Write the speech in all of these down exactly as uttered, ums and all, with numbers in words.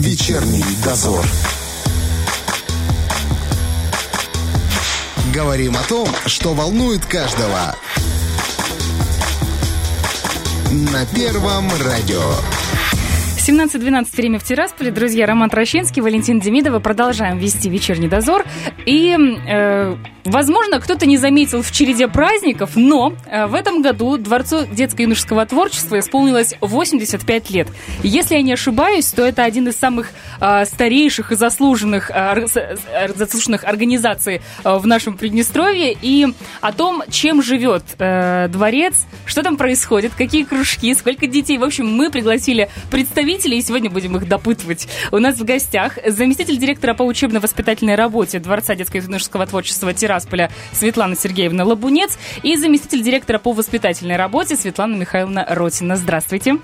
«Вечерний дозор». Говорим о том, что волнует каждого. На Первом радио. семнадцать двенадцать время в Тирасполе. Друзья, Роман Трощинский, Валентин Демидова. Продолжаем вести «Вечерний дозор». И, э, возможно, кто-то не заметил в череде праздников, но в этом году Дворцу детско-юношеского творчества исполнилось восемьдесят пять лет. Если я не ошибаюсь, то это один из самых э, старейших и заслуженных, э, заслуженных организаций э, в нашем Приднестровье. И о том, чем живет э, дворец, что там происходит, какие кружки, сколько детей. В общем, мы пригласили представителей, и сегодня будем их допытывать. У нас в гостях заместитель директора по учебно-воспитательной работе Дворца детско-юношеского творчества Тирасполя Светлана Сергеевна Лабунец и заместитель директора по воспитательной работе Светлана Михайловна Ротина. Здравствуйте.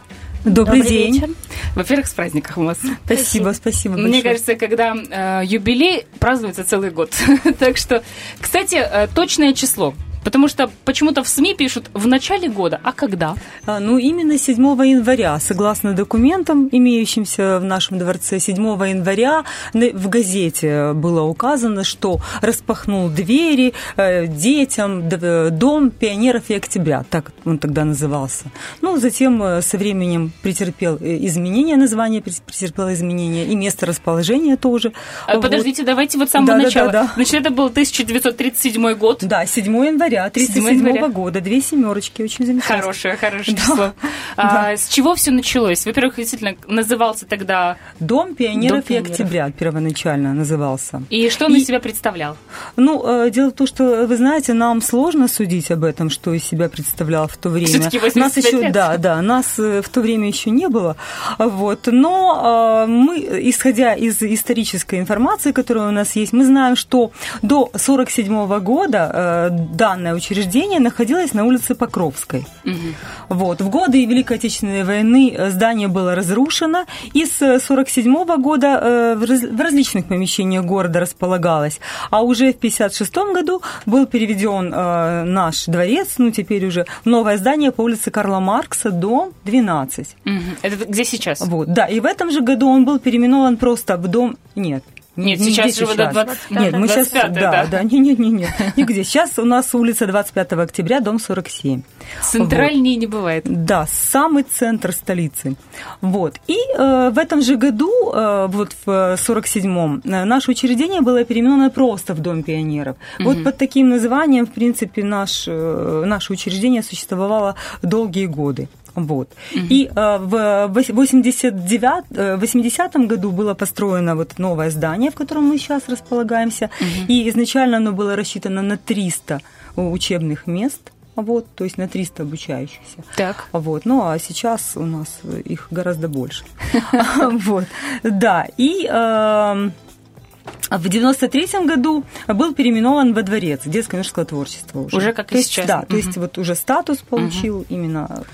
Добрый, Добрый день. Вечер. Во-первых, с праздником вас. Спасибо, спасибо большое. Мне кажется, когда э, юбилей, празднуется целый год. Так что, кстати, э, точное число. Потому что почему-то в СМИ пишут в начале года, а когда? А, ну, именно седьмого января, согласно документам, имеющимся в нашем дворце, седьмого января в газете было указано, что распахнул двери детям дом пионеров и октября, так он тогда назывался. Ну, затем со временем претерпел изменения, название претерпело изменения, и место расположения тоже. А, вот. Подождите, давайте вот с самого да, начала. Да, да, да. Значит, это был тысяча девятьсот тридцать седьмой год. Да, седьмого января. тридцать седьмого года, две семерочки, очень замечательно. Хорошее, хорошее да. число. А, да. С чего все началось? Во-первых, действительно, назывался тогда... Дом пионеров, Дом пионеров. и октября первоначально назывался. И что он и... из себя представлял? Ну, дело в том, что, вы знаете, нам сложно судить об этом, что из себя представлял в то время. Все-таки восемьдесят пять лет. Да, да, нас в то время еще не было. Вот. Но мы, исходя из исторической информации, которая у нас есть, мы знаем, что до сорок седьмого года данная учреждение находилось на улице Покровской. Угу. Вот. В годы Великой Отечественной войны здание было разрушено, и с сорок седьмого года в различных помещениях города располагалось. А уже в пятьдесят шестом году был переведен наш дворец, ну теперь уже новое здание по улице Карла Маркса, дом двенадцать. Угу. Это где сейчас? Вот. Да, и в этом же году он был переименован просто в дом... Нет. Нет, не сейчас же до двадцатого. Нет, мы сейчас да, да, да, не, не, не, не, нигде. Сейчас у нас улица двадцать пятого октября, дом сорок семь. Центральнее вот. Не бывает. Да, самый центр столицы. Вот. И э, в этом же году, э, вот в сорок седьмом, наше учреждение было переименовано просто в Дом пионеров. Угу. Вот под таким названием, в принципе, наш, э, наше учреждение существовало долгие годы. Вот. Mm-hmm. И э, в восемьдесят девятом, восьмидесятом году было построено вот новое здание, в котором мы сейчас располагаемся. Mm-hmm. И изначально оно было рассчитано на триста учебных мест. Вот, то есть на триста обучающихся. Так. Вот, ну а сейчас у нас их гораздо больше. Вот, да. И... В девяносто третьем году был переименован во дворец детско-юношеского творчества. Уже, уже как то и есть, сейчас. Да, угу. То есть вот уже статус получил угу. именно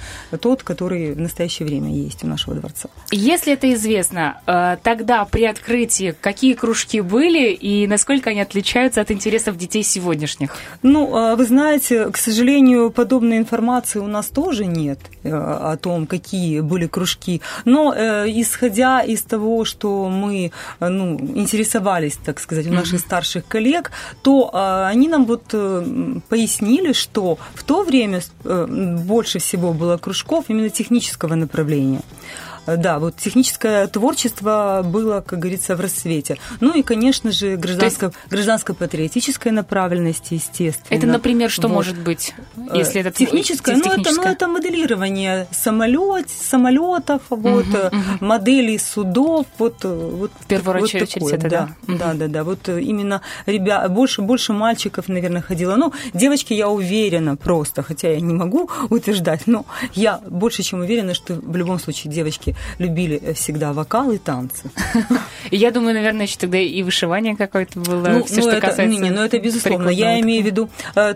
тот, который в настоящее время есть у нашего дворца. Если это известно, тогда при открытии какие кружки были и насколько они отличаются от интересов детей сегодняшних? Ну, вы знаете, к сожалению, подобной информации у нас тоже нет о том, какие были кружки. Но исходя из того, что мы ну, интересовались, так сказать, у наших mm-hmm. старших коллег, то а, они нам вот э, пояснили, что в то время э, больше всего было кружков именно технического направления. Да, вот техническое творчество было, как говорится, в расцвете. Ну и, конечно же, гражданско- есть... гражданско-патриотическая направленность, естественно. Это, например, что вот. Может быть, если это техническое? Ну, техническое. Это, ну, это моделирование самолет, самолетов, угу, вот, угу. моделей судов. Вот, вот, в первую вот очередь такое, это, да. Да, угу. да, да, да. Вот именно ребят, больше, больше мальчиков, наверное, ходило. Ну, девочки, я уверена просто, хотя я не могу утверждать, но я больше чем уверена, что в любом случае девочки любили всегда вокал и танцы. Я думаю, наверное, еще тогда и вышивание какое-то было. Ну, все, ну, что это, касается... Не, не, ну это безусловно. Я имею в виду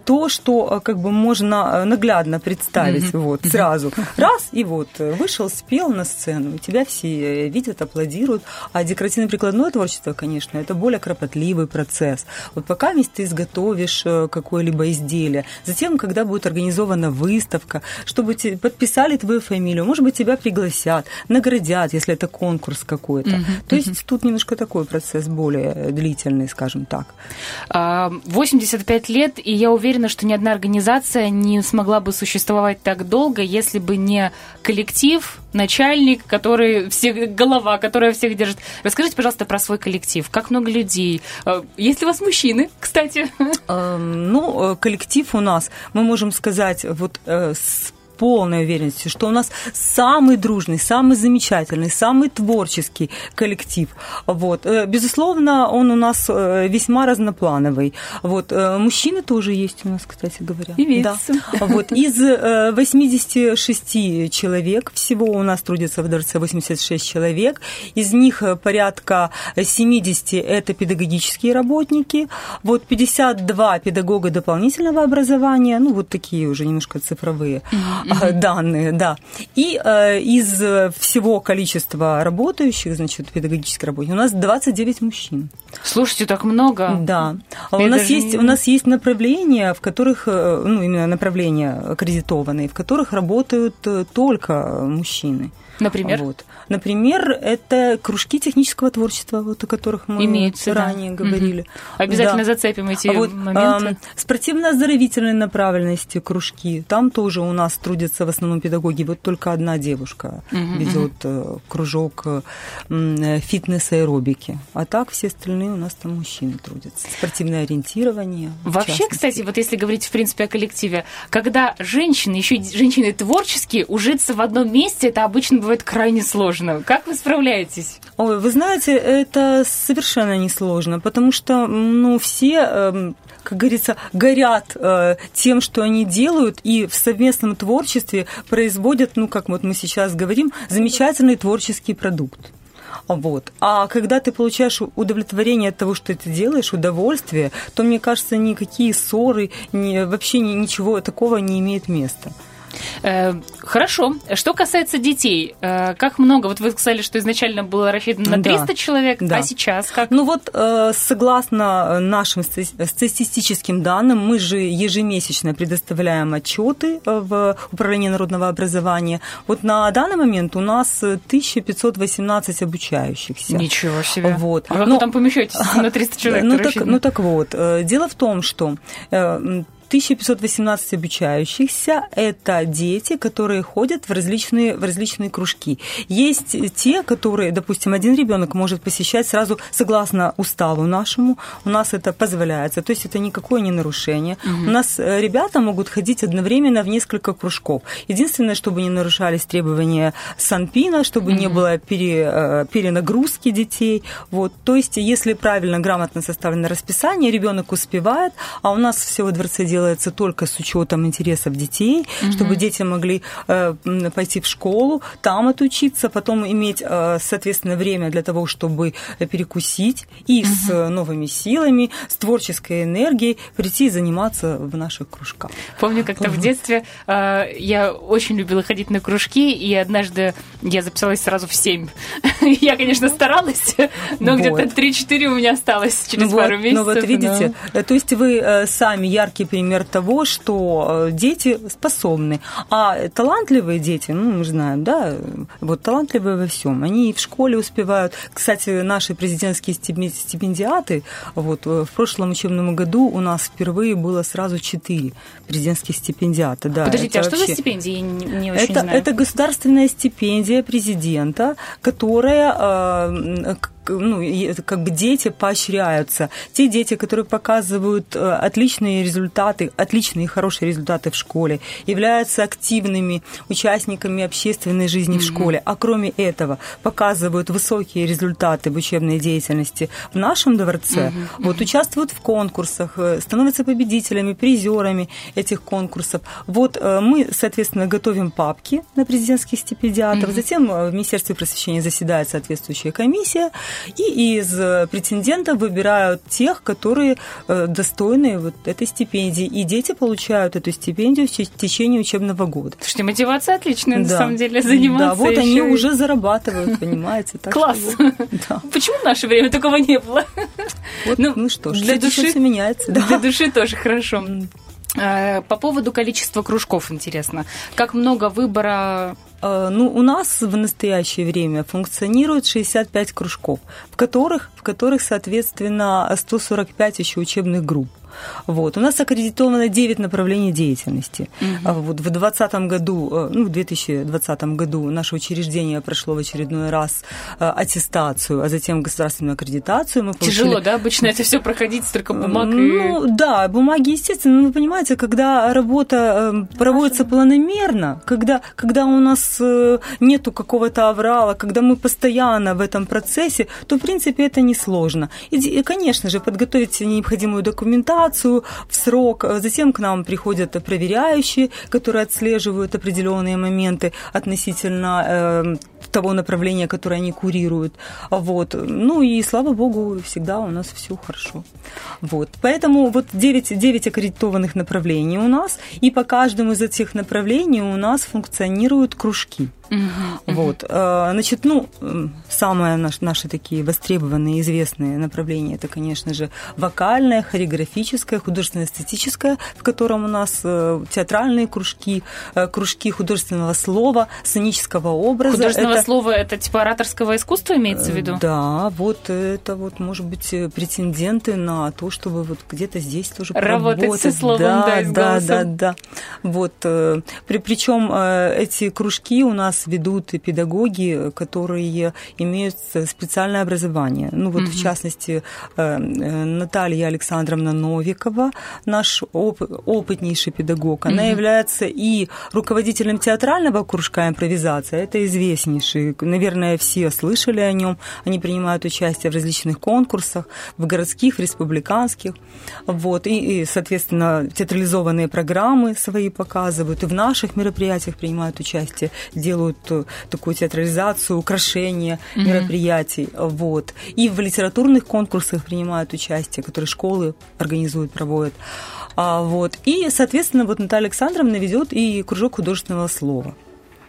то, что как бы можно наглядно представить mm-hmm. вот mm-hmm. сразу. Раз, и вот вышел, спел на сцену, тебя все видят, аплодируют. А декоративно-прикладное творчество, конечно, это более кропотливый процесс. Вот пока ты изготовишь какое-либо изделие, затем, когда будет организована выставка, чтобы подписали твою фамилию, может быть, тебя пригласят, наградят, если это конкурс какой-то. Mm-hmm. То есть mm-hmm. тут немножко такой процесс более длительный, скажем так. восемьдесят пять лет, и я уверена, что ни одна организация не смогла бы существовать так долго, если бы не коллектив, начальник, который всех, голова, которая всех держит. Расскажите, пожалуйста, про свой коллектив. Как много людей? Есть ли у вас мужчины, кстати? Ну, коллектив у нас, мы можем сказать, вот с полной уверенностью, что у нас самый дружный, самый замечательный, самый творческий коллектив. Вот. Безусловно, он у нас весьма разноплановый. Вот. Мужчины тоже есть у нас, кстати говоря. Имеется. Да. Вот. Из восьмидесяти шести человек всего у нас трудится в Дворце восемьдесят шесть человек. Из них порядка семидесяти – это педагогические работники. Вот пятьдесят два педагога дополнительного образования, ну вот такие уже немножко цифровые данные, да. И э, из всего количества работающих, значит, педагогических работников, у нас двадцать девять мужчин. Слушайте, так много. Да. У нас, есть, не... у нас есть направления, в которых, ну, именно направления аккредитованные, в которых работают только мужчины. Например? Вот. Например, это кружки технического творчества, вот, о которых мы Имеется, ранее да. говорили. Угу. Обязательно да. зацепим эти вот, моменты. Э, спортивно-оздоровительной направленности кружки. Там тоже у нас трудятся в основном педагоги. Вот только одна девушка угу, ведет угу. кружок фитнес-аэробики. А так все остальные у нас там мужчины трудятся. Спортивное ориентирование. Вообще, кстати, вот если говорить в принципе о коллективе, когда женщины, еще женщины творческие, ужиться в одном месте, это обычно бывает крайне сложно. Как вы справляетесь? Ой, вы знаете, это совершенно несложно, потому что, ну, все, как говорится, горят тем, что они делают, и в совместном творчестве производят, ну, как вот мы сейчас говорим, замечательный творческий продукт. Вот. А когда ты получаешь удовлетворение от того, что ты делаешь, удовольствие, то, мне кажется, никакие ссоры, ни, вообще ничего такого не имеет места. Хорошо. Что касается детей, как много? Вот вы сказали, что изначально было рассчитано на триста да, человек, да. а сейчас как? Ну вот, согласно нашим статистическим данным, мы же ежемесячно предоставляем отчеты в Управлении народного образования. Вот на данный момент у нас тысяча пятьсот восемнадцать обучающихся. Ничего себе. Вот. А как ну, вы там помещаетесь на триста человек? Ну так, ну так вот, дело в том, что... тысяча пятьсот восемнадцать обучающихся – это дети, которые ходят в различные, в различные кружки. Есть те, которые, допустим, один ребенок может посещать сразу согласно уставу нашему. У нас это позволяется, то есть это никакое не нарушение. Угу. У нас ребята могут ходить одновременно в несколько кружков. Единственное, чтобы не нарушались требования Санпина, чтобы угу. не было пере, перенагрузки детей. Вот. То есть если правильно, грамотно составлено расписание, ребенок успевает, а у нас все во Дворце детей делается только с учетом интересов детей, угу. чтобы дети могли э, пойти в школу, там отучиться, потом иметь, э, соответственно, время для того, чтобы перекусить и угу. с новыми силами, с творческой энергией прийти и заниматься в наших кружках. Помню, как-то угу. в детстве э, я очень любила ходить на кружки, и однажды я записалась сразу в семь. Я, конечно, старалась, но вот. Где-то три-четыре у меня осталось через вот, пару месяцев. Ну вот видите, да. то есть вы э, сами яркие примеры того, что дети способны, а талантливые дети, ну, мы знаем, да, вот талантливые во всем, они и в школе успевают. Кстати, наши президентские стипендиаты, вот, в прошлом учебном году у нас впервые было сразу четыре президентских стипендиата. Да, подождите, а вообще... что за стипендии? Я не, не очень это, знаю. Это государственная стипендия президента, которая... Ну, как бы дети поощряются. Те дети, которые показывают отличные результаты, отличные и хорошие результаты в школе, являются активными участниками общественной жизни mm-hmm. в школе, а кроме этого показывают высокие результаты в учебной деятельности в нашем Дворце, mm-hmm. вот, участвуют в конкурсах, становятся победителями, призерами этих конкурсов. Вот мы, соответственно, готовим папки на президентских стипендиатов, mm-hmm. затем в Министерстве просвещения заседает соответствующая комиссия, и из претендентов выбирают тех, которые достойны вот этой стипендии. И дети получают эту стипендию в течение учебного года. Слушайте, мотивация отличная, да. на самом деле, заниматься. Да, вот еще они и... уже зарабатывают, понимаете. Так класс. Что, да. Почему в наше время такого не было? Вот, ну, ну что ж, для души все меняется. Да. Для души тоже хорошо. По поводу количества кружков интересно. Как много выбора... Ну, у нас в настоящее время функционирует шестьдесят пять кружков, в которых, в которых соответственно, сто сорок пять еще учебных групп. Вот. У нас аккредитовано девять направлений деятельности. Угу. Вот в двадцатом году, ну, в две тысячи двадцатом году наше учреждение прошло в очередной раз аттестацию, а затем государственную аккредитацию. Мы получили... Тяжело, да, обычно это все проходить, столько бумаг. И... Ну, да, бумаги, естественно. Но вы понимаете, когда работа проводится Наша. планомерно, когда, когда у нас нету какого-то аврала, когда мы постоянно в этом процессе, то, в принципе, это несложно. И, и конечно же, подготовить необходимую документацию в срок. Затем к нам приходят проверяющие, которые отслеживают определенные моменты относительно э, того направления, которое они курируют. Вот. Ну и, слава богу, всегда у нас все хорошо. Вот. Поэтому вот девять, девять аккредитованных направлений у нас, и по каждому из этих направлений у нас функционируют кружки. Угу, вот. Угу. Значит, ну, самые наши, наши такие востребованные, известные направления, это, конечно же, вокальное, хореографическое, художественно-эстетическое, в котором у нас театральные кружки, кружки художественного слова, сценического образа. Художественного это... слова, это типа ораторского искусства имеется в виду? Да, вот это вот, может быть, претенденты на то, чтобы вот где-то здесь тоже работать. Работать со словом, да, да, и с голосом. Да, да, да. Вот. Причем эти кружки у нас ведут и педагоги, которые имеют специальное образование. Ну вот, угу. в частности, Наталья Александровна Новикова, наш оп- опытнейший педагог, она угу. является и руководителем театрального кружка импровизация, это известнейший, наверное, все слышали о нем, они принимают участие в различных конкурсах, в городских, в республиканских, вот, и, и, соответственно, театрализованные программы свои показывают, и в наших мероприятиях принимают участие, делают такую театрализацию, украшение mm-hmm. мероприятий. Вот. И в литературных конкурсах принимают участие, которые школы организуют, проводят. А, вот. И, соответственно, вот Наталья Александровна ведет и кружок художественного слова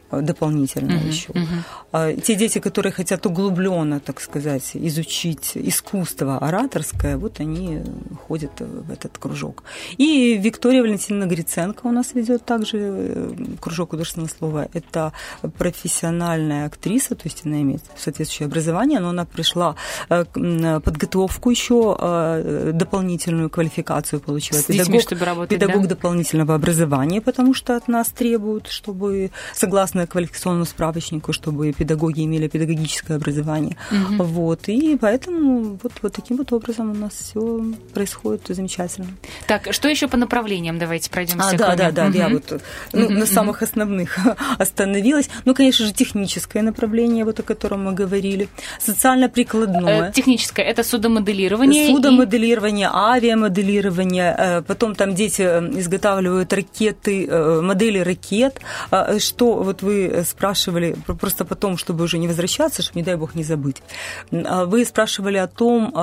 дополнительно mm-hmm. еще. Mm-hmm. Те дети, которые хотят углубленно, так сказать, изучить искусство ораторское, вот они ходят в этот кружок. И Виктория Валентиновна Гриценко у нас ведет также кружок художественного слова. Это профессиональная актриса, то есть она имеет соответствующее образование, но она пришла подготовку еще, дополнительную квалификацию получила. С педагог, детьми, чтобы работать, педагог да? дополнительного образования, потому что от нас требуют, чтобы согласно квалификационному справочнику, чтобы педагоги имели педагогическое образование. Угу. Вот, и поэтому вот, вот таким вот образом у нас все происходит замечательно. Так, что еще по направлениям? Давайте пройдемся. А, да, да, да, угу. я вот ну, угу. на самых основных остановилась. Ну, конечно же, техническое направление, вот о котором мы говорили, социально-прикладное. Техническое, это судомоделирование. Судомоделирование, и... авиамоделирование, потом там дети изготавливают ракеты, модели ракет, что вот вы спрашивали, просто потом, чтобы уже не возвращаться, чтобы, не дай бог, не забыть, вы спрашивали о том,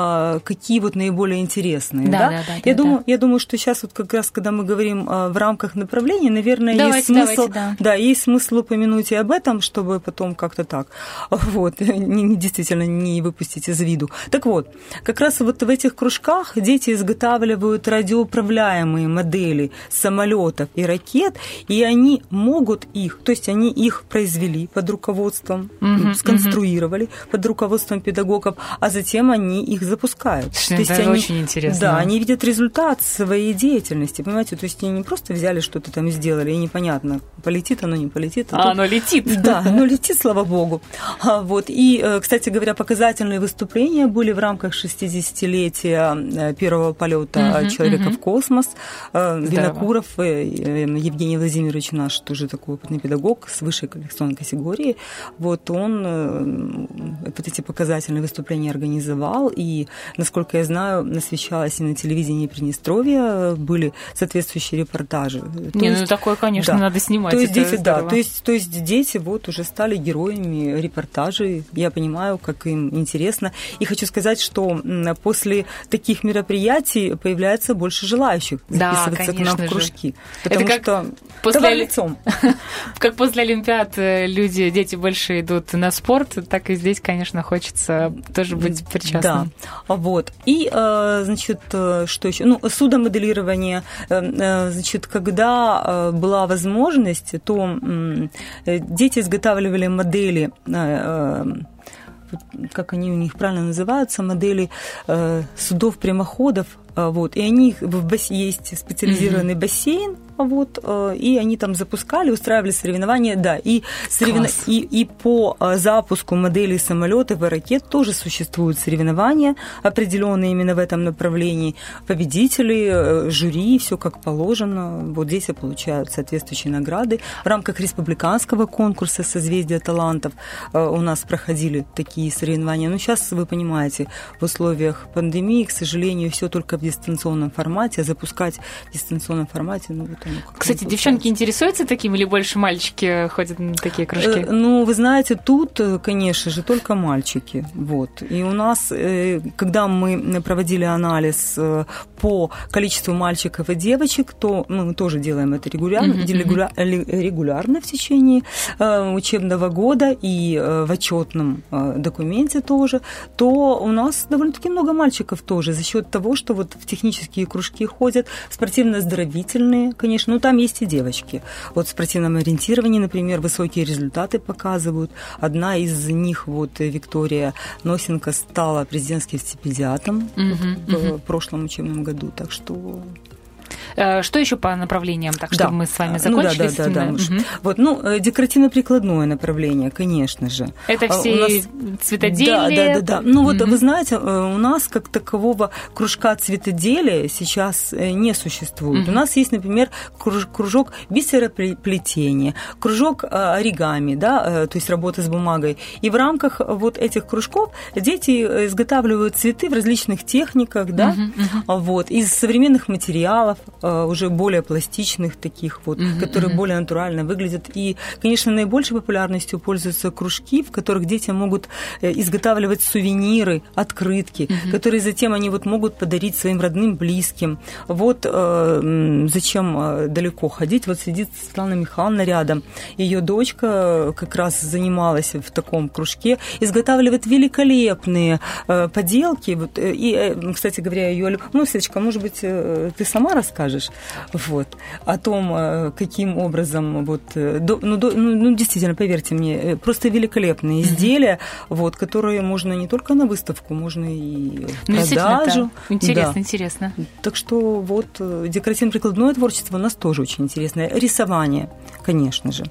какие вот наиболее интересные. Да, да? Да, да, я, да, думаю, да. я думаю, что сейчас вот как раз, когда мы говорим в рамках направления, наверное, давайте, есть, смысл, давайте, да. Да, есть смысл упомянуть и об этом, чтобы потом как-то так, вот, действительно не выпустить из виду. Так вот, как раз вот в этих кружках дети изготавливают радиоуправляемые модели самолетов и ракет, и они могут их, то есть они их произвели под руководством, mm-hmm, сконструировали mm-hmm. под руководством педагогов, а затем они их запускают. Что то это есть очень они, интересно. Да, они видят результат своей деятельности, понимаете? То есть они не просто взяли что-то там и сделали, и непонятно, полетит оно, не полетит. А, а тут... оно летит. Да, оно летит, слава богу. Вот. И, кстати говоря, показательные выступления были в рамках шестидесятилетия первого полета mm-hmm, человека mm-hmm. в космос. Здорово. Винокуров Евгений Владимирович наш тоже такой опытный педагог, с высшей коллекционной категории, вот он вот эти показательные выступления организовал, и, насколько я знаю, освещалось и на телевидении Приднестровья, были соответствующие репортажи. То Не, есть, ну такое, конечно, да. надо снимать. То есть, дети, да, то есть, то есть дети вот уже стали героями репортажей, я понимаю, как им интересно, и хочу сказать, что после таких мероприятий появляется больше желающих записываться да, к нам в кружки. Же. Потому Это как что... После... Давай лицом. Как после Олимпиад люди, дети больше идут на спорт, так и здесь, конечно, хочется тоже быть причастным. Да, вот. И, значит, что еще? Ну, судомоделирование. Значит, когда была возможность, то дети изготавливали модели, как они у них правильно называются, модели судов-прямоходов. Вот, и они их в бас... есть специализированный mm-hmm. бассейн, вот, и они там запускали, устраивали соревнования, да, и, соревно... и, и по запуску моделей самолетов и ракет тоже существуют соревнования, определенные именно в этом направлении. Победители, жюри, все как положено. Вот здесь получают соответствующие награды. В рамках республиканского конкурса «Созвездие талантов» у нас проходили такие соревнования. Но сейчас, вы понимаете, в условиях пандемии, к сожалению, все только в В дистанционном формате, а запускать в дистанционном формате, ну, вот оно как-то. Кстати, девчонки интересуются таким или больше мальчики ходят на такие кружки? Э, ну, вы знаете, тут, конечно же, только мальчики. Вот. И у нас, э, когда мы проводили анализ э, по количеству мальчиков и девочек, то ну, мы тоже делаем это регулярно, mm-hmm. регуля, регулярно в течение э, учебного года и э, в отчетном э, документе тоже, то у нас довольно-таки много мальчиков тоже за счет того, что вот в технические кружки ходят, спортивно-оздоровительные, конечно, но там есть и девочки. Вот в спортивном ориентировании, например, высокие результаты показывают. Одна из них, вот Виктория Носенко, стала президентским стипендиатом mm-hmm. вот, mm-hmm. в прошлом учебном году, так что... Что еще по направлениям, так чтобы да. мы с вами закончили? Ну, да, да, да, да. Угу. Вот, ну, декоративно-прикладное направление, конечно же. Это все нас... цветоделие? Да, да, да, да. Ну, угу. вот, вы знаете, у нас как такового кружка цветоделия сейчас не существует. Угу. У нас есть, например, кружок бисероплетения, кружок оригами, да, то есть работа с бумагой. И в рамках вот этих кружков дети изготавливают цветы в различных техниках, да, угу, угу. вот, из современных материалов, уже более пластичных таких вот, mm-hmm. которые более натурально выглядят. И, конечно, наибольшей популярностью пользуются кружки, в которых дети могут изготавливать сувениры, открытки, mm-hmm. которые затем они вот могут подарить своим родным, близким. Вот э, зачем далеко ходить? Вот сидит Светлана Михайловна рядом. Ее дочка как раз занималась в таком кружке, изготавливает великолепные э, поделки. Вот, э, и, э, кстати говоря, ее... Ну, Светочка, может быть, э, ты сама рассказываешь? Скажешь, вот, о том, каким образом, вот, до, ну, до, ну, действительно, поверьте мне, просто великолепные изделия, mm-hmm. вот, которые можно не только на выставку, можно и в ну, продажу. Интересно, да. интересно. Так что вот декоративно-прикладное творчество у нас тоже очень интересное. Рисование, конечно же,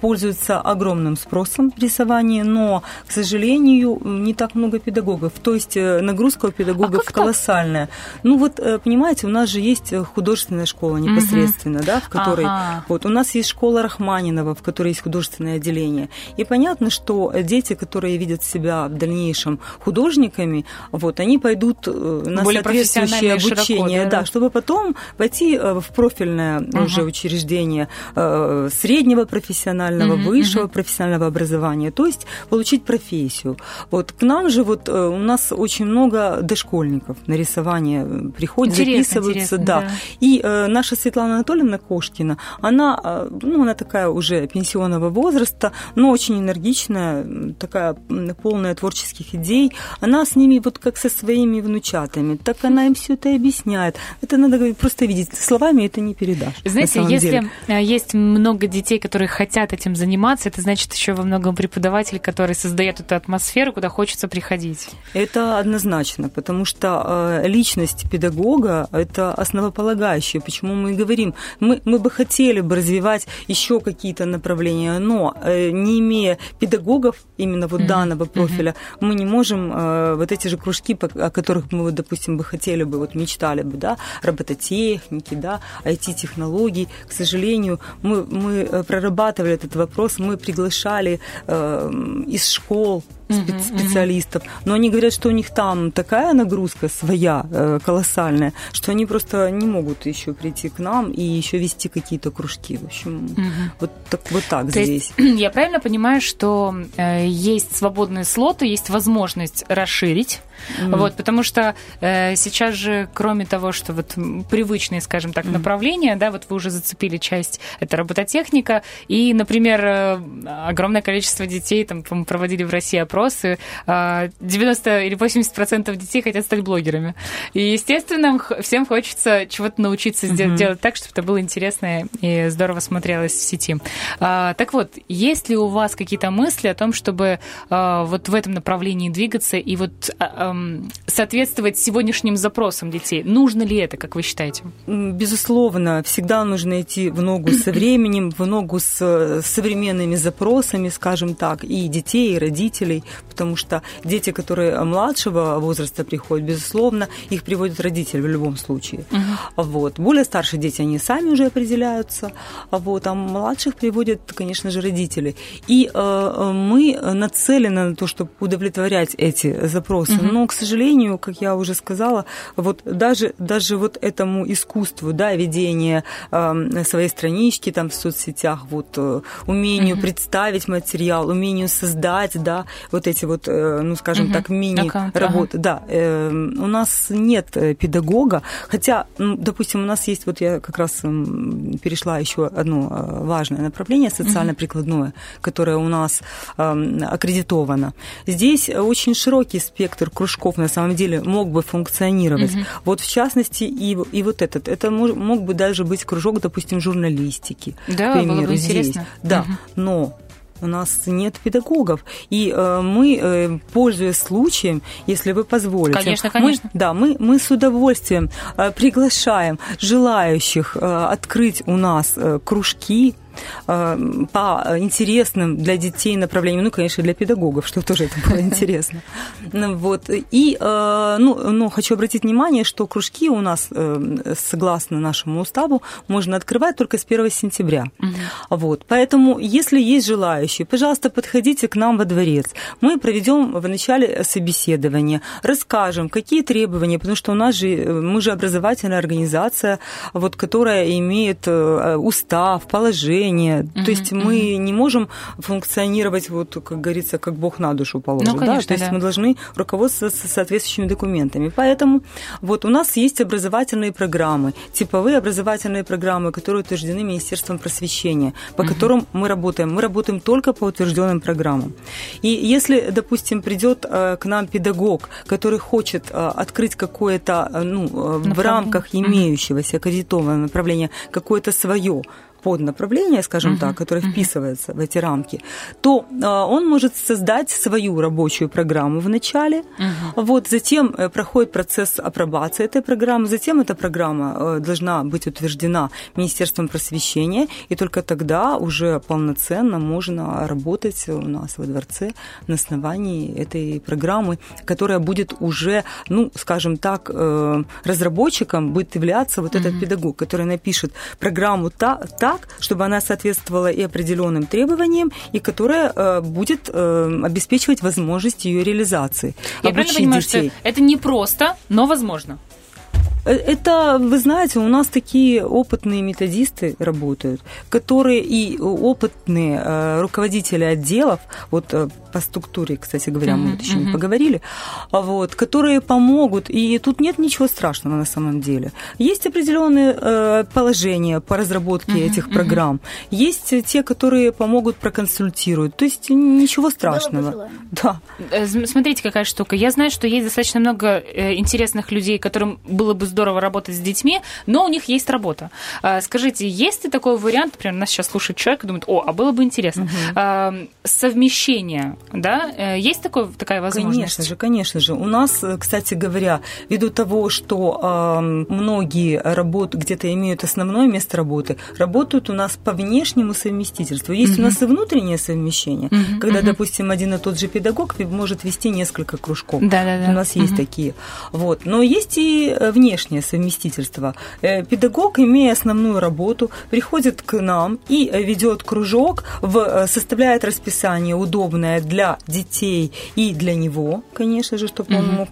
пользуется огромным спросом рисование, но, к сожалению, не так много педагогов, то есть нагрузка у педагогов а колоссальная. Так? Ну вот, понимаете, у нас же есть художественная школа непосредственно, угу. да, в которой... Ага. Вот, у нас есть школа Рахманинова, в которой есть художественное отделение. И понятно, что дети, которые видят себя в дальнейшем художниками, вот, они пойдут на более соответствующее обучение, широко, да, да, чтобы потом пойти в профильное угу. уже учреждение среднего профессионального, угу, высшего угу. профессионального образования, то есть получить профессию. Вот, к нам же вот у нас очень много дошкольников на рисование приходят, интересно, записываются, интересно, да. да. И э, наша Светлана Анатольевна Кошкина, она, э, ну, она такая уже пенсионного возраста, но очень энергичная, такая полная творческих идей. Она с ними вот как со своими внучатами, так она им все это объясняет. Это надо говорить, просто видеть словами, это не передашь. Знаете, если деле. Есть много детей, которые хотят этим заниматься, это значит еще во многом преподаватель, который создает эту атмосферу, куда хочется приходить. Это однозначно, потому что э, личность педагога – это основополагающая. Почему мы и говорим, мы, мы бы хотели бы развивать еще какие-то направления, но э, не имея педагогов именно вот mm-hmm. данного профиля, mm-hmm. мы не можем э, вот эти же кружки, о которых мы, вот, допустим, бы хотели бы, вот мечтали бы, да, робототехники, да, ай ти-технологий, к сожалению, мы, мы прорабатывали этот вопрос, мы приглашали э, из школ, спе- специалистов, но они говорят, что у них там такая нагрузка своя колоссальная, что они просто не могут еще прийти к нам и еще вести какие-то кружки. В общем, вот так, вот так здесь. Есть, я правильно понимаю, что есть свободные слоты, есть возможность расширить? Mm. Вот, потому что э, сейчас же, кроме того, что вот привычные, скажем так, mm. направления, да, вот вы уже зацепили часть, это робототехника, и, например, э, огромное количество детей, там, проводили в России опросы, э, девяносто или восемьдесят процентов детей хотят стать блогерами. И, естественно, всем хочется чего-то научиться mm-hmm. делать так, чтобы это было интересно и здорово смотрелось в сети. Э, так вот, есть ли у вас какие-то мысли о том, чтобы э, вот в этом направлении двигаться и вот... соответствовать сегодняшним запросам детей? Нужно ли это, как вы считаете? Безусловно, всегда нужно идти в ногу со временем, в ногу с современными запросами, скажем так, и детей, и родителей, потому что дети, которые младшего возраста приходят, безусловно, их приводят родители в любом случае. Uh-huh. Вот. Более старшие дети, они сами уже определяются, вот. А младших приводят, конечно же, родители. И э, мы нацелены на то, чтобы удовлетворять эти запросы. Uh-huh. Но, к сожалению, как я уже сказала, вот даже, даже вот этому искусству, да, ведения э, своей странички там в соцсетях, вот, э, умению uh-huh. представить материал, умению создать, да, вот эти вот, э, ну, скажем uh-huh. так, мини-работы. Uh-huh. Да, э, у нас нет педагога, хотя, ну, допустим, у нас есть, вот я как раз перешла еще одно важное направление, социально-прикладное, uh-huh. которое у нас э, аккредитовано. Здесь очень широкий спектр кружков на самом деле мог бы функционировать. Uh-huh. Вот в частности и, и вот этот. Это мог, мог бы даже быть кружок, допустим, журналистики. Да, к примеру, было бы интересно. Да, uh-huh. но... у нас нет педагогов. И э, мы, э, пользуясь случаем, если вы позволите... Конечно, конечно. Мы, да, мы, мы с удовольствием э, приглашаем желающих э, открыть у нас э, кружки э, по интересным для детей направлениям. Ну, конечно, для педагогов, что тоже это было интересно. И ну, хочу обратить внимание, что кружки у нас, согласно нашему уставу, можно открывать только с первого сентября. Поэтому, если есть желающие, пожалуйста, подходите к нам во дворец. Мы проведем в начале собеседование, расскажем, какие требования, потому что у нас же, мы же образовательная организация, вот, которая имеет устав, положение. Uh-huh, То есть uh-huh. мы не можем функционировать, вот, как говорится, как Бог на душу положит. Ну, конечно, да? То есть да. мы должны руководствоваться соответствующими документами. Поэтому вот, у нас есть образовательные программы, типовые образовательные программы, которые утверждены Министерством просвещения, по uh-huh. которым мы работаем. Мы работаем только только по утвержденным программам. И если, допустим, придет к нам педагог, который хочет открыть какое-то, ну, в рамках имеющегося аккредитованного направления, какое-то свое поднаправление, скажем uh-huh, так, которое uh-huh. вписывается в эти рамки, то э, он может создать свою рабочую программу в начале, uh-huh. вот, затем проходит процесс апробации этой программы, затем эта программа э, должна быть утверждена Министерством просвещения, и только тогда уже полноценно можно работать у нас во дворце на основании этой программы, которая будет уже, ну, скажем так, э, разработчиком будет являться вот uh-huh. этот педагог, который напишет программу та, та чтобы она соответствовала и определенным требованиям, и которая э, будет э, обеспечивать возможность ее реализации. Я правильно понимаю, детей. Что это не просто, но возможно? Это, вы знаете, у нас такие опытные методисты работают, которые и опытные э, руководители отделов, вот э, по структуре, кстати говоря, mm-hmm, мы вот еще mm-hmm. не поговорили, вот, которые помогут, и тут нет ничего страшного на самом деле. Есть определенные э, положения по разработке mm-hmm, этих программ, mm-hmm. есть те, которые помогут, проконсультируют, то есть ничего страшного. Да. Смотрите, какая штука. Я знаю, что есть достаточно много интересных людей, которым было бы здорово здорово работать с детьми, но у них есть работа. Скажите, есть ли такой вариант, например, нас сейчас слушает человек и думает, о, а было бы интересно. Угу. Совмещение, да? Есть такой, такая возможность? Конечно же, конечно же. У нас, кстати говоря, ввиду того, что многие работы где-то имеют основное место работы, работают у нас по внешнему совместительству. Есть угу. у нас и внутреннее совмещение, угу. когда, угу. допустим, один и тот же педагог может вести несколько кружков. Да-да-да. У нас угу. есть такие. Вот. Но есть и внешнее домашнее совместительство. Педагог, имея основную работу, приходит к нам и ведет кружок, в, составляет расписание, удобное для детей и для него, конечно же, чтобы mm-hmm. он мог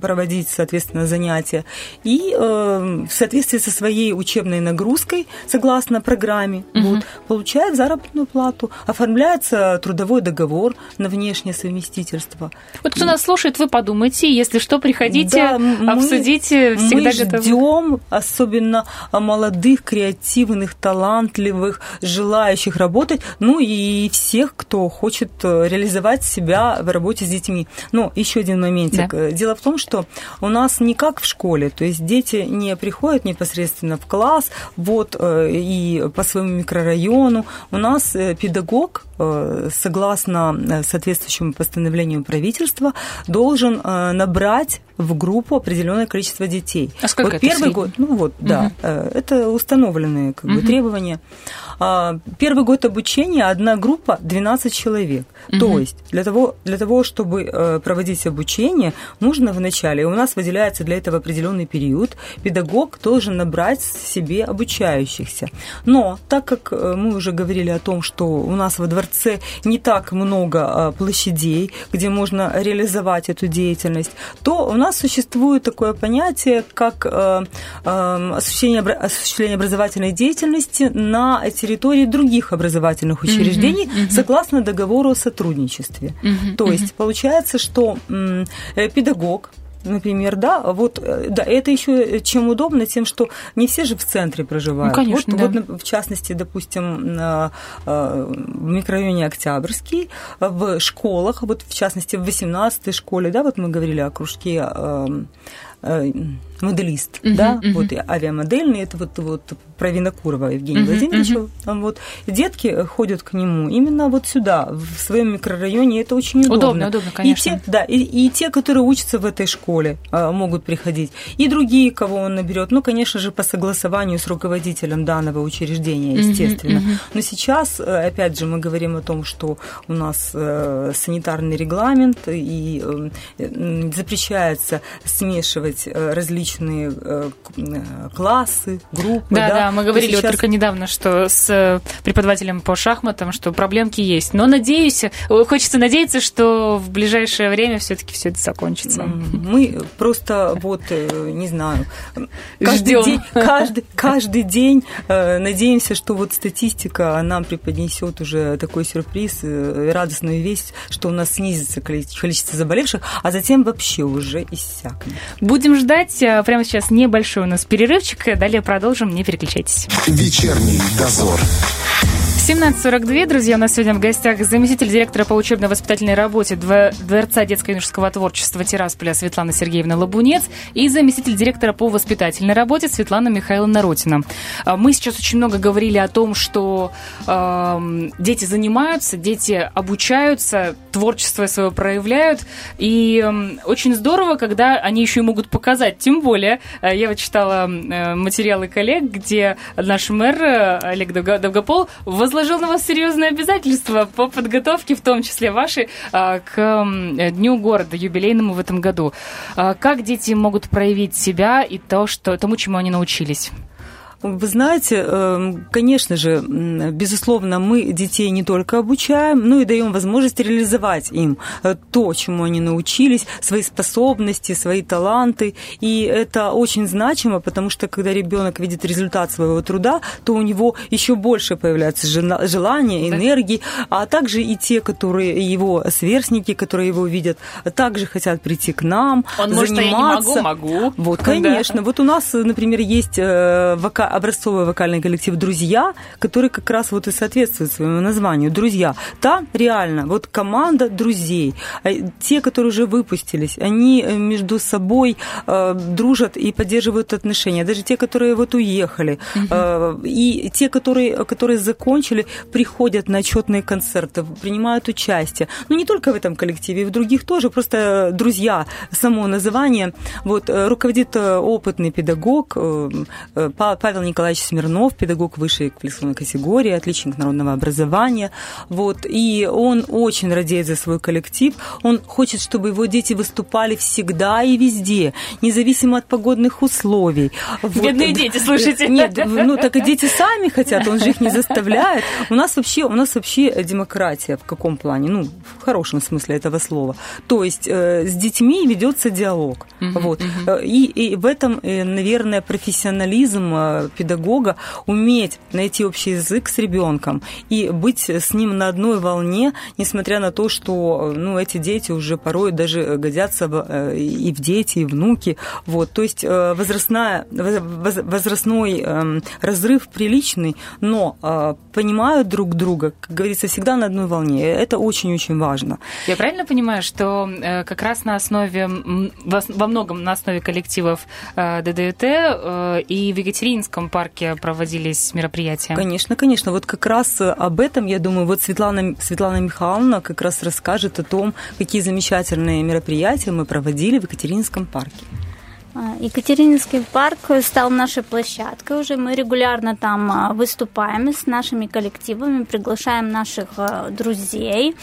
проводить, соответственно, занятия. И э, в соответствии со своей учебной нагрузкой, согласно программе, mm-hmm. вот, получает заработную плату, оформляется трудовой договор на внешнее совместительство. Вот кто нас слушает, вы подумайте, если что, приходите, да, обсудите. Мы, всегда мы ждем, особенно молодых, креативных, талантливых, желающих работать, ну и всех, кто хочет реализовать себя в работе с детьми. Но еще один моментик. Да. Дело в том, что у нас не как в школе, то есть дети не приходят непосредственно в класс, вот, и по своему микрорайону. У нас педагог, согласно соответствующему постановлению правительства, должен набрать в группу определенное количество детей. А сколько вот это первый год, ну вот, угу. да, это установленные как бы, угу. требования. Первый год обучения одна группа двенадцать человек. Угу. То есть для того, для того, чтобы проводить обучение, нужно вначале, и у нас выделяется для этого определенный период, педагог должен набрать себе обучающихся. Но так как мы уже говорили о том, что у нас во дворце не так много площадей, где можно реализовать эту деятельность, то у нас существует такое понятие, как осуществление образовательной деятельности на территории других образовательных учреждений mm-hmm, mm-hmm. согласно договору о сотрудничестве. Mm-hmm, то mm-hmm. есть получается, что педагог, например, да, вот, да, это еще чем удобно, тем, что не все же в центре проживают. Ну, конечно, вот, да. вот, в частности, допустим, в микрорайоне Октябрьский, в школах, вот, в частности, в восемнадцатой школе, да, вот мы говорили о кружке моделист, uh-huh, да, uh-huh. вот авиамодельный, это вот, вот про Винокурова Евгения uh-huh, Владимировича, uh-huh. вот детки ходят к нему именно вот сюда, в своем микрорайоне, это очень удобно. Удобно, удобно, конечно. И те, да, и, и те, которые учатся в этой школе, могут приходить, и другие, кого он наберет, ну, конечно же, по согласованию с руководителем данного учреждения, естественно. Uh-huh, uh-huh. Но сейчас, опять же, мы говорим о том, что у нас санитарный регламент, и запрещается смешивать различные классы, группы. Да, да, да, мы говорили сейчас... вот только недавно, что с преподавателем по шахматам, что проблемки есть. Но надеюсь, хочется надеяться, что в ближайшее время все-таки все это закончится. Мы просто вот, не знаю, каждый день, каждый, каждый день надеемся, что вот статистика нам преподнесет уже такой сюрприз, радостную весть, что у нас снизится количество заболевших, а затем вообще уже иссякнет. Будем ждать. Прямо сейчас небольшой у нас перерывчик. Далее продолжим, не переключайтесь. Вечерний дозор. семнадцать сорок два, друзья, у нас сегодня в гостях заместитель директора по учебно-воспитательной работе Дворца детско-юношеского творчества Тирасполя Светлана Сергеевна Лабунец и заместитель директора по воспитательной работе Светлана Михайловна Ротина. Мы сейчас очень много говорили о том, что э, дети занимаются, дети обучаются, творчество свое проявляют, и очень здорово, когда они еще и могут показать, тем более, я вот читала материалы коллег, где наш мэр Олег Довгопол возглавляет возложил на вас серьезные обязательства по подготовке, в том числе вашей, к Дню города, юбилейному в этом году. Как дети могут проявить себя и то, что, тому, чему они научились? Вы знаете, конечно же, безусловно, мы детей не только обучаем, но и даем возможность реализовать им то, чему они научились, свои способности, свои таланты. И это очень значимо, потому что, когда ребенок видит результат своего труда, то у него еще больше появляется желание, энергии, а также и те, которые его сверстники, которые его видят, также хотят прийти к нам, он, заниматься. Может, я не могу, могу. Вот, конечно. Да. Вот у нас, например, есть вокальный образцовый вокальный коллектив «Друзья», который как раз вот и соответствует своему названию «Друзья». Там реально вот команда друзей, те, которые уже выпустились, они между собой э, дружат и поддерживают отношения. Даже те, которые вот уехали, э, и те, которые, которые закончили, приходят на отчетные концерты, принимают участие. Но не только в этом коллективе, и в других тоже. Просто «Друзья» само название. Вот, руководит опытный педагог э, Павел Павел Николаевич Смирнов, педагог высшей квалификационной категории, отличник народного образования. Вот. И он очень радеет за свой коллектив. Он хочет, чтобы его дети выступали всегда и везде, независимо от погодных условий. Бедные вот. Дети, слушайте. Нет, ну так и дети сами хотят, он же их не заставляет. У нас вообще, у нас вообще демократия в каком плане? Ну, в хорошем смысле этого слова. То есть э, с детьми ведется диалог. Uh-huh, вот. uh-huh. И, и в этом, наверное, профессионализм педагога — уметь найти общий язык с ребенком и быть с ним на одной волне, несмотря на то, что ну, эти дети уже порой даже годятся в, и в дети, и внуки. Вот. То есть возрастная, возрастной разрыв приличный, но понимают друг друга, как говорится, всегда на одной волне. Это очень-очень важно. Я правильно понимаю, что как раз на основе, во многом на основе коллективов ДДТ и в Екатерининском парке проводились мероприятия? Конечно, конечно. Вот как раз об этом, я думаю, вот Светлана, Светлана Михайловна как раз расскажет о том, какие замечательные мероприятия мы проводили в Екатерининском парке. Екатерининский парк стал нашей площадкой уже. Мы регулярно там выступаем с нашими коллективами, приглашаем наших друзей,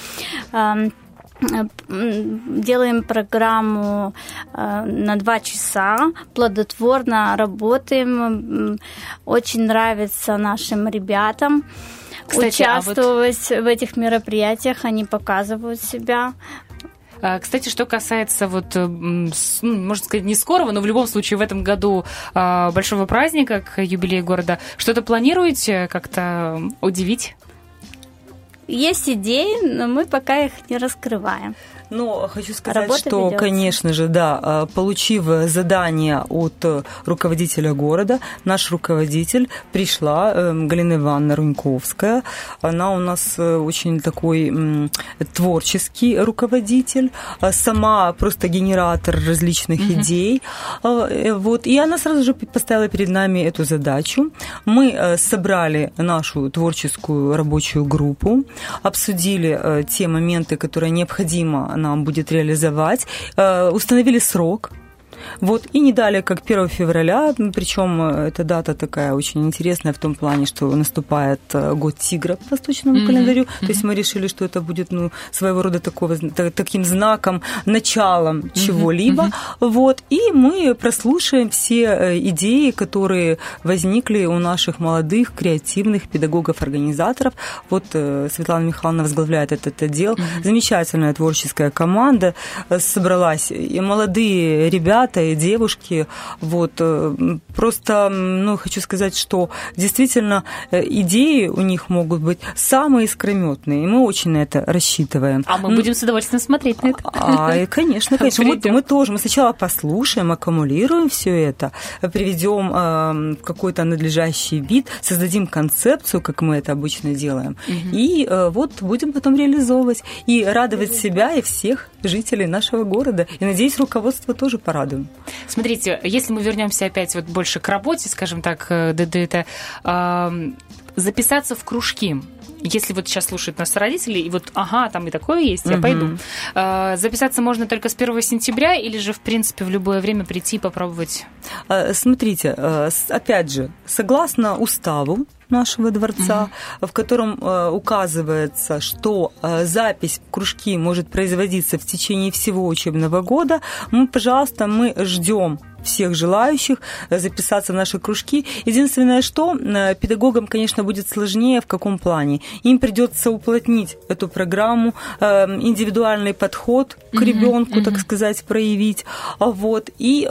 делаем программу на два часа, плодотворно работаем. Очень нравится нашим ребятам. Кстати, участвовать а вот... в этих мероприятиях, они показывают себя. Кстати, что касается, вот, можно сказать, не скорого, но в любом случае в этом году большого праздника к юбилею города, что-то планируете как-то удивить? Есть идеи, но мы пока их не раскрываем. Но хочу сказать, работа что, ведется. Конечно же, да, получив задание от руководителя города, наш руководитель пришла, Галина Ивановна Руньковская. Она у нас очень такой творческий руководитель, сама просто генератор различных mm-hmm. идей. Вот. И она сразу же поставила перед нами эту задачу. Мы собрали нашу творческую рабочую группу, обсудили те моменты, которые необходимо нам будет реализовать, установили срок. Вот, и не далее, как первого февраля, причем эта дата такая очень интересная в том плане, что наступает год тигра по восточному mm-hmm. календарю, mm-hmm. то есть мы решили, что это будет ну, своего рода такого, таким знаком, началом mm-hmm. чего-либо, mm-hmm. вот, и мы прослушаем все идеи, которые возникли у наших молодых, креативных педагогов-организаторов. Вот Светлана Михайловна возглавляет этот отдел, mm-hmm. замечательная творческая команда собралась, и молодые ребята, и девушки, вот, просто, ну, хочу сказать, что действительно идеи у них могут быть самые искрометные, и мы очень на это рассчитываем. А мы ну, будем с удовольствием смотреть на это. А, конечно, конечно, мы, мы тоже, мы сначала послушаем, аккумулируем все это, приведем э, в какой-то надлежащий вид, создадим концепцию, как мы это обычно делаем, угу. и э, вот будем потом реализовывать и радовать себя и всех жителей нашего города, и, надеюсь, руководство тоже порадует. Смотрите, если мы вернемся опять вот больше к работе, скажем так, ДДТ, э, записаться в кружки. Если вот сейчас слушают нас родители, и вот, ага, там и такое есть, я угу. пойду. Э, записаться можно только с первого сентября или же, в принципе, в любое время прийти и попробовать? Э, смотрите, э, опять же, согласно уставу нашего дворца, mm-hmm. в котором э, указывается, что э, запись в кружки может производиться в течение всего учебного года. Мы, пожалуйста, мы ждем всех желающих записаться в наши кружки. Единственное, что педагогам, конечно, будет сложнее в каком плане. Им придется уплотнить эту программу, индивидуальный подход к ребенку, mm-hmm. так сказать, проявить. Вот. И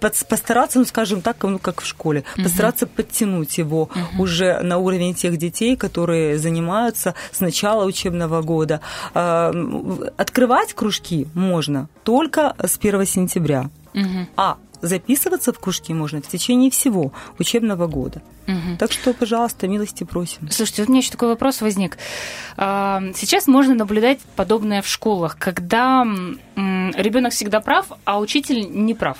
постараться, ну, скажем так, ну, как в школе, mm-hmm. постараться подтянуть его mm-hmm. уже на уровень тех детей, которые занимаются с начала учебного года. Открывать кружки можно только с первого сентября. Угу. А записываться в кружки можно в течение всего учебного года. Угу. Так что, пожалуйста, милости просим. Слушайте, вот у меня еще такой вопрос возник. Сейчас можно наблюдать подобное в школах, когда ребенок всегда прав, а учитель не прав.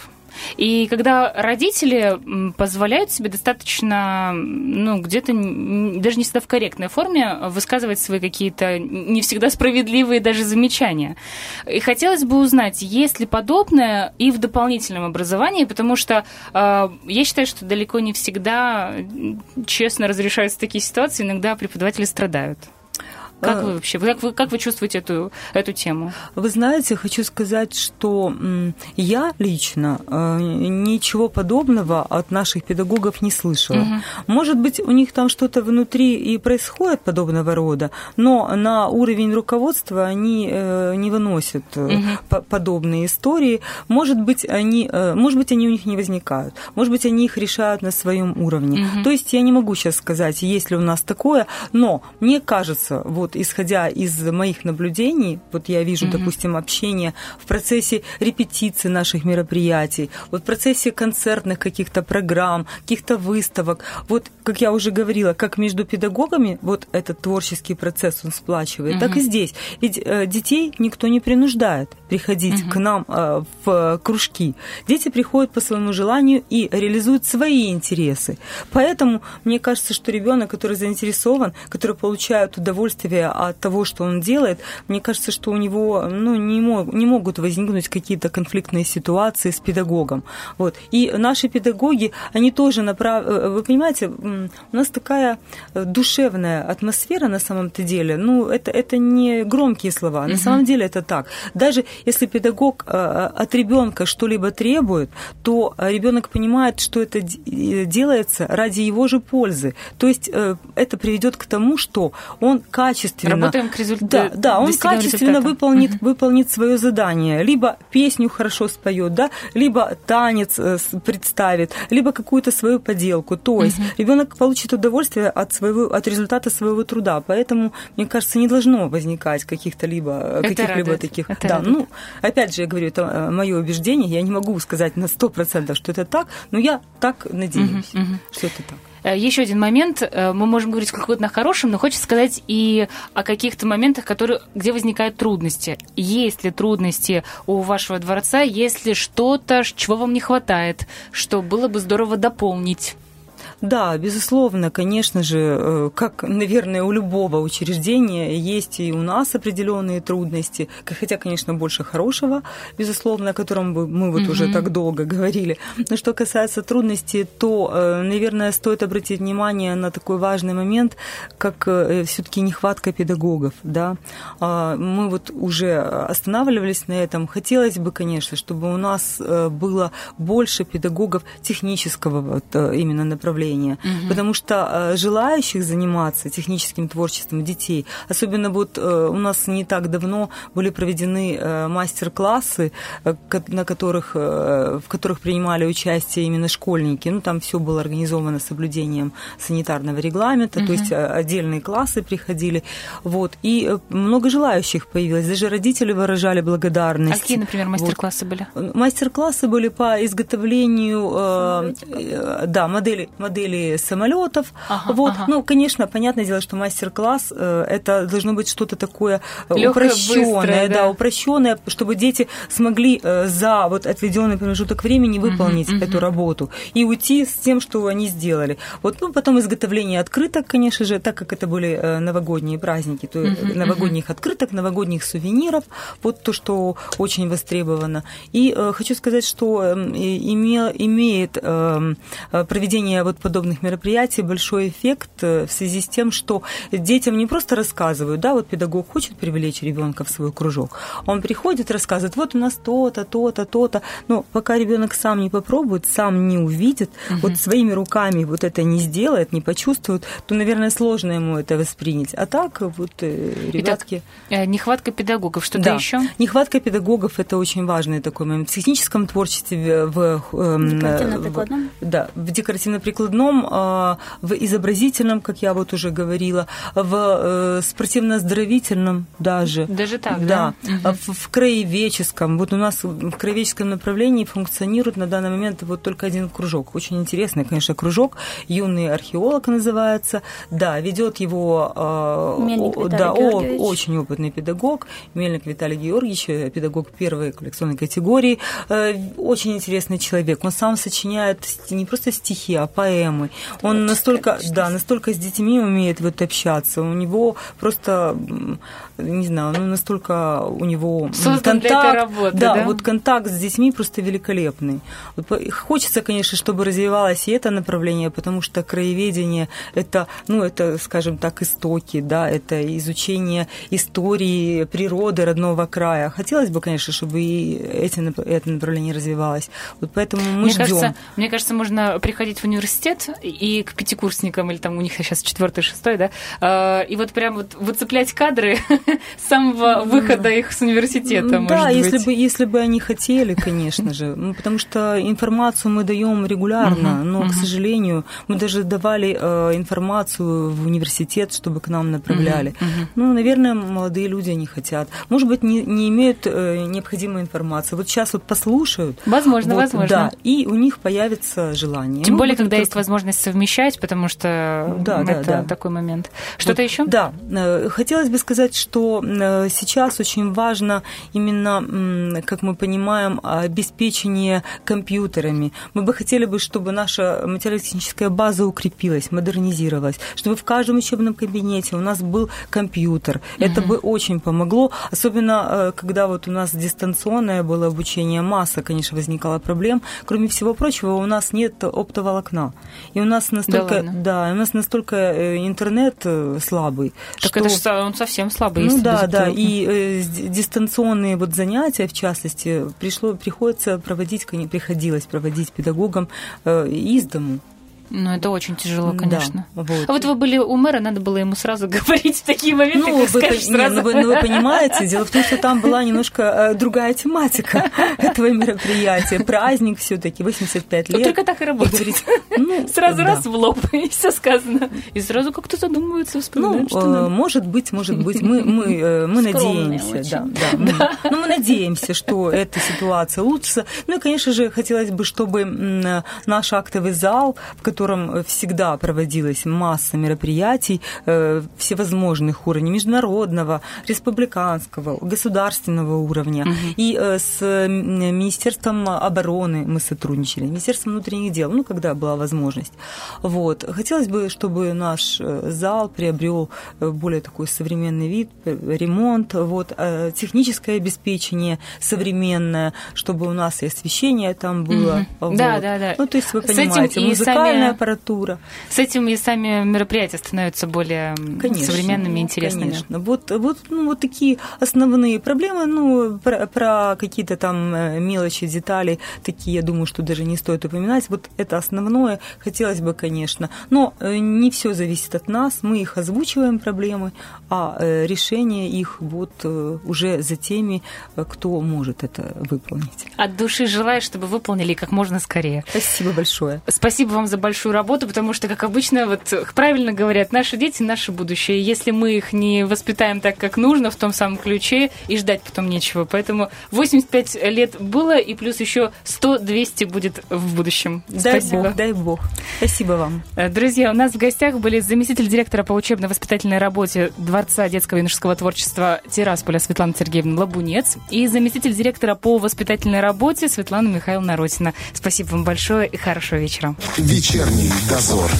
И когда родители позволяют себе достаточно, ну, где-то даже не всегда в корректной форме высказывать свои какие-то не всегда справедливые даже замечания. И хотелось бы узнать, есть ли подобное и в дополнительном образовании, потому что э, я считаю, что далеко не всегда честно разрешаются такие ситуации, иногда преподаватели страдают. Как вы вообще, как вы, как вы чувствуете эту, эту тему? Вы знаете, хочу сказать, что я лично ничего подобного от наших педагогов не слышала. Угу. Может быть, у них там что-то внутри и происходит подобного рода, но на уровень руководства они не выносят угу. подобные истории. Может быть, они, может быть, они у них не возникают, может быть, они их решают на своем уровне. Угу. То есть я не могу сейчас сказать, есть ли у нас такое, но мне кажется, вот, Вот, исходя из моих наблюдений, вот я вижу, mm-hmm. допустим, общение в процессе репетиции наших мероприятий, вот в процессе концертных каких-то программ, каких-то выставок. Вот, как я уже говорила, как между педагогами вот этот творческий процесс он сплачивает, mm-hmm. так и здесь. Ведь э, детей никто не принуждает приходить mm-hmm. к нам э, в кружки. Дети приходят по своему желанию и реализуют свои интересы. Поэтому мне кажется, что ребенок, который заинтересован, который получает удовольствие от того, что он делает, мне кажется, что у него ну, не, мог, не могут возникнуть какие-то конфликтные ситуации с педагогом. Вот. И наши педагоги, они тоже направлены... Вы понимаете, у нас такая душевная атмосфера на самом-то деле. Ну, это, это не громкие слова. На [S2] Угу. [S1] Самом деле это так. Даже если педагог от ребенка что-либо требует, то ребенок понимает, что это делается ради его же пользы. То есть это приведет к тому, что он качественно Работаем к результату. Да, да, он качественно выполнит, угу. выполнит свое задание. Либо песню хорошо споет, да, либо танец представит, либо какую-то свою поделку. То есть угу. ребенок получит удовольствие от, своего, от результата своего труда. Поэтому, мне кажется, не должно возникать каких-то либо каких-либо таких. Да, ну, опять же, я говорю, это мое убеждение. Я не могу сказать на сто процентов, что это так, но я так надеюсь, угу, угу. что это так. Еще один момент. Мы можем говорить какой-то на хорошем, но хочется сказать и о каких-то моментах, которые, где возникают трудности. Есть ли трудности у вашего дворца? Есть ли что-то, чего вам не хватает, что было бы здорово дополнить? Да, безусловно, конечно же, как, наверное, у любого учреждения есть и у нас определенные трудности, хотя, конечно, больше хорошего, безусловно, о котором мы вот mm-hmm. уже так долго говорили. Но что касается трудностей, то, наверное, стоит обратить внимание на такой важный момент, как все-таки нехватка педагогов, да. Мы вот уже останавливались на этом. Хотелось бы, конечно, чтобы у нас было больше педагогов технического вот, именно направления. Угу. Потому что желающих заниматься техническим творчеством детей, особенно вот у нас не так давно были проведены мастер-классы, на которых, в которых принимали участие именно школьники. Ну, там все было организовано с соблюдением санитарного регламента, угу. то есть отдельные классы приходили. Вот. И много желающих появилось. Даже родители выражали благодарность. А какие, например, мастер-классы вот. были? Мастер-классы были по изготовлению э, да, модели модели самолетов. Ага, вот. ага. Ну, конечно, понятное дело, что мастер-класс это должно быть что-то такое лёгкое, упрощенное, быстрое, да, да, упрощенное, чтобы дети смогли за вот отведенный промежуток времени выполнить uh-huh, uh-huh. эту работу и уйти с тем, что они сделали. Вот, ну, потом изготовление открыток, конечно же, так как это были новогодние праздники, то uh-huh, новогодних uh-huh. открыток, новогодних сувениров, вот то, что очень востребовано. И э, хочу сказать, что име, имеет э, проведение вот подобных мероприятий большой эффект в связи с тем, что детям не просто рассказывают, да, вот педагог хочет привлечь ребенка в свой кружок, он приходит, рассказывает, вот у нас то-то, то-то, то-то, но пока ребенок сам не попробует, сам не увидит, угу. вот своими руками вот это не сделает, не почувствует, то, наверное, сложно ему это воспринять. А так вот ребятки... Итак, нехватка педагогов, что-то да. еще? Нехватка педагогов – это очень важный такой момент. В техническом творчестве, в, в, в, в, да, в декоративно-прикладном основном в изобразительном, как я вот уже говорила, в спортивно-оздоровительном даже. Даже так, да? Да, угу. в, в краеведческом. Вот у нас в краеведческом направлении функционирует на данный момент вот только один кружок. Очень интересный, конечно, кружок. «Юный археолог» называется. Да, ведет его о, да, о, очень опытный педагог, Мельник Виталий Георгиевич, педагог первой коллекционной категории. Очень интересный человек. Он сам сочиняет не просто стихи, а поэмы. Это он настолько, да, настолько с детьми умеет вот общаться. У него просто, не знаю, ну, настолько у него создан контакт, работы, да, да? Вот контакт с детьми просто великолепный. Хочется, конечно, чтобы развивалось и это направление, потому что краеведение это, ну, это, скажем так, истоки, да, это изучение истории природы родного края. Хотелось бы, конечно, чтобы и эти, это направление развивалось. Вот поэтому мы ждем. Мне кажется, можно приходить в университет и к пятикурсникам, или там у них сейчас четвертый, шестой, да, и вот прям вот выцеплять кадры с самого выхода их с университета, может да, быть. Если бы, если бы они хотели, конечно же, потому что информацию мы даем регулярно, но, к сожалению, мы даже давали информацию в университет, чтобы к нам направляли. Ну, наверное, молодые люди не хотят. Может быть, не, не имеют необходимой информации. Вот сейчас вот послушают. Возможно, вот, возможно. Да, и у них появится желание. Тем ну, более, когда только... есть возможность совмещать, потому что да, это да, да. такой момент. Что-то вот, еще? Да. Хотелось бы сказать, что сейчас очень важно именно, как мы понимаем, обеспечение компьютерами. Мы бы хотели бы, чтобы наша материально-техническая база укрепилась, модернизировалась, чтобы в каждом учебном кабинете у нас был компьютер. Это угу. бы очень помогло, особенно когда вот у нас дистанционное было обучение, масса, конечно, возникала проблем. Кроме всего прочего, у нас нет оптоволокна. И у нас настолько, да, да, у нас настолько интернет слабый. Так что... это же он совсем слабый. Ну да, да. И э, дистанционные вот занятия, в частности, пришло, приходится проводить, приходилось проводить педагогам э, из дому. Ну, это очень тяжело, конечно. Да, вот. А вот вы были у мэра, надо было ему сразу говорить в такие моменты, ну, как вы, скажешь, не, сразу. Ну, вы, ну, вы понимаете, дело в том, что там была немножко другая тематика этого мероприятия. Праздник всё-таки, восемьдесят пять лет. Только так и работает. Сразу раз в лоб, и все сказано. И сразу как-то задумываются, вспоминают, что надо. Может быть, может быть. Мы надеемся. Ну, мы надеемся, что эта ситуация улучшится. Ну, и, конечно же, хотелось бы, чтобы наш актовый зал, в котором В котором всегда проводилась масса мероприятий э, всевозможных уровней, международного, республиканского, государственного уровня. Mm-hmm. И э, с Министерством обороны мы сотрудничали, Министерством внутренних дел, ну, когда была возможность. Вот. Хотелось бы, чтобы наш зал приобрел более такой современный вид, ремонт, вот, э, техническое обеспечение современное, чтобы у нас и освещение там было. Mm-hmm. Вот. Да, да, да. Ну, то есть вы понимаете, музыкальное аппаратура. С этим и сами мероприятия становятся более конечно, современными и интересными. Конечно. Вот, вот, ну, вот такие основные проблемы. Ну, про, про какие-то там мелочи, детали, такие, я думаю, что даже не стоит упоминать. Вот это основное хотелось бы, конечно. Но не все зависит от нас. Мы их озвучиваем, проблемы, а решение их вот уже за теми, кто может это выполнить. От души желаю, чтобы выполнили как можно скорее. Спасибо большое. Спасибо вам за большую работу, потому что, как обычно, вот правильно говорят, наши дети – наше будущее. Если мы их не воспитаем так, как нужно, в том самом ключе, и ждать потом нечего. Поэтому восемьдесят пять лет было, и плюс еще сто-двести будет в будущем. Дай Спасибо. Бог, дай бог. Спасибо вам. Друзья, у нас в гостях были заместитель директора по учебно-воспитательной работе Дворца детско-юношеского творчества Тирасполя Светлана Сергеевна Лабунец и заместитель директора по воспитательной работе Светлана Михайловна Ротина. Спасибо вам большое и хорошего вечера. Вечерний дозор.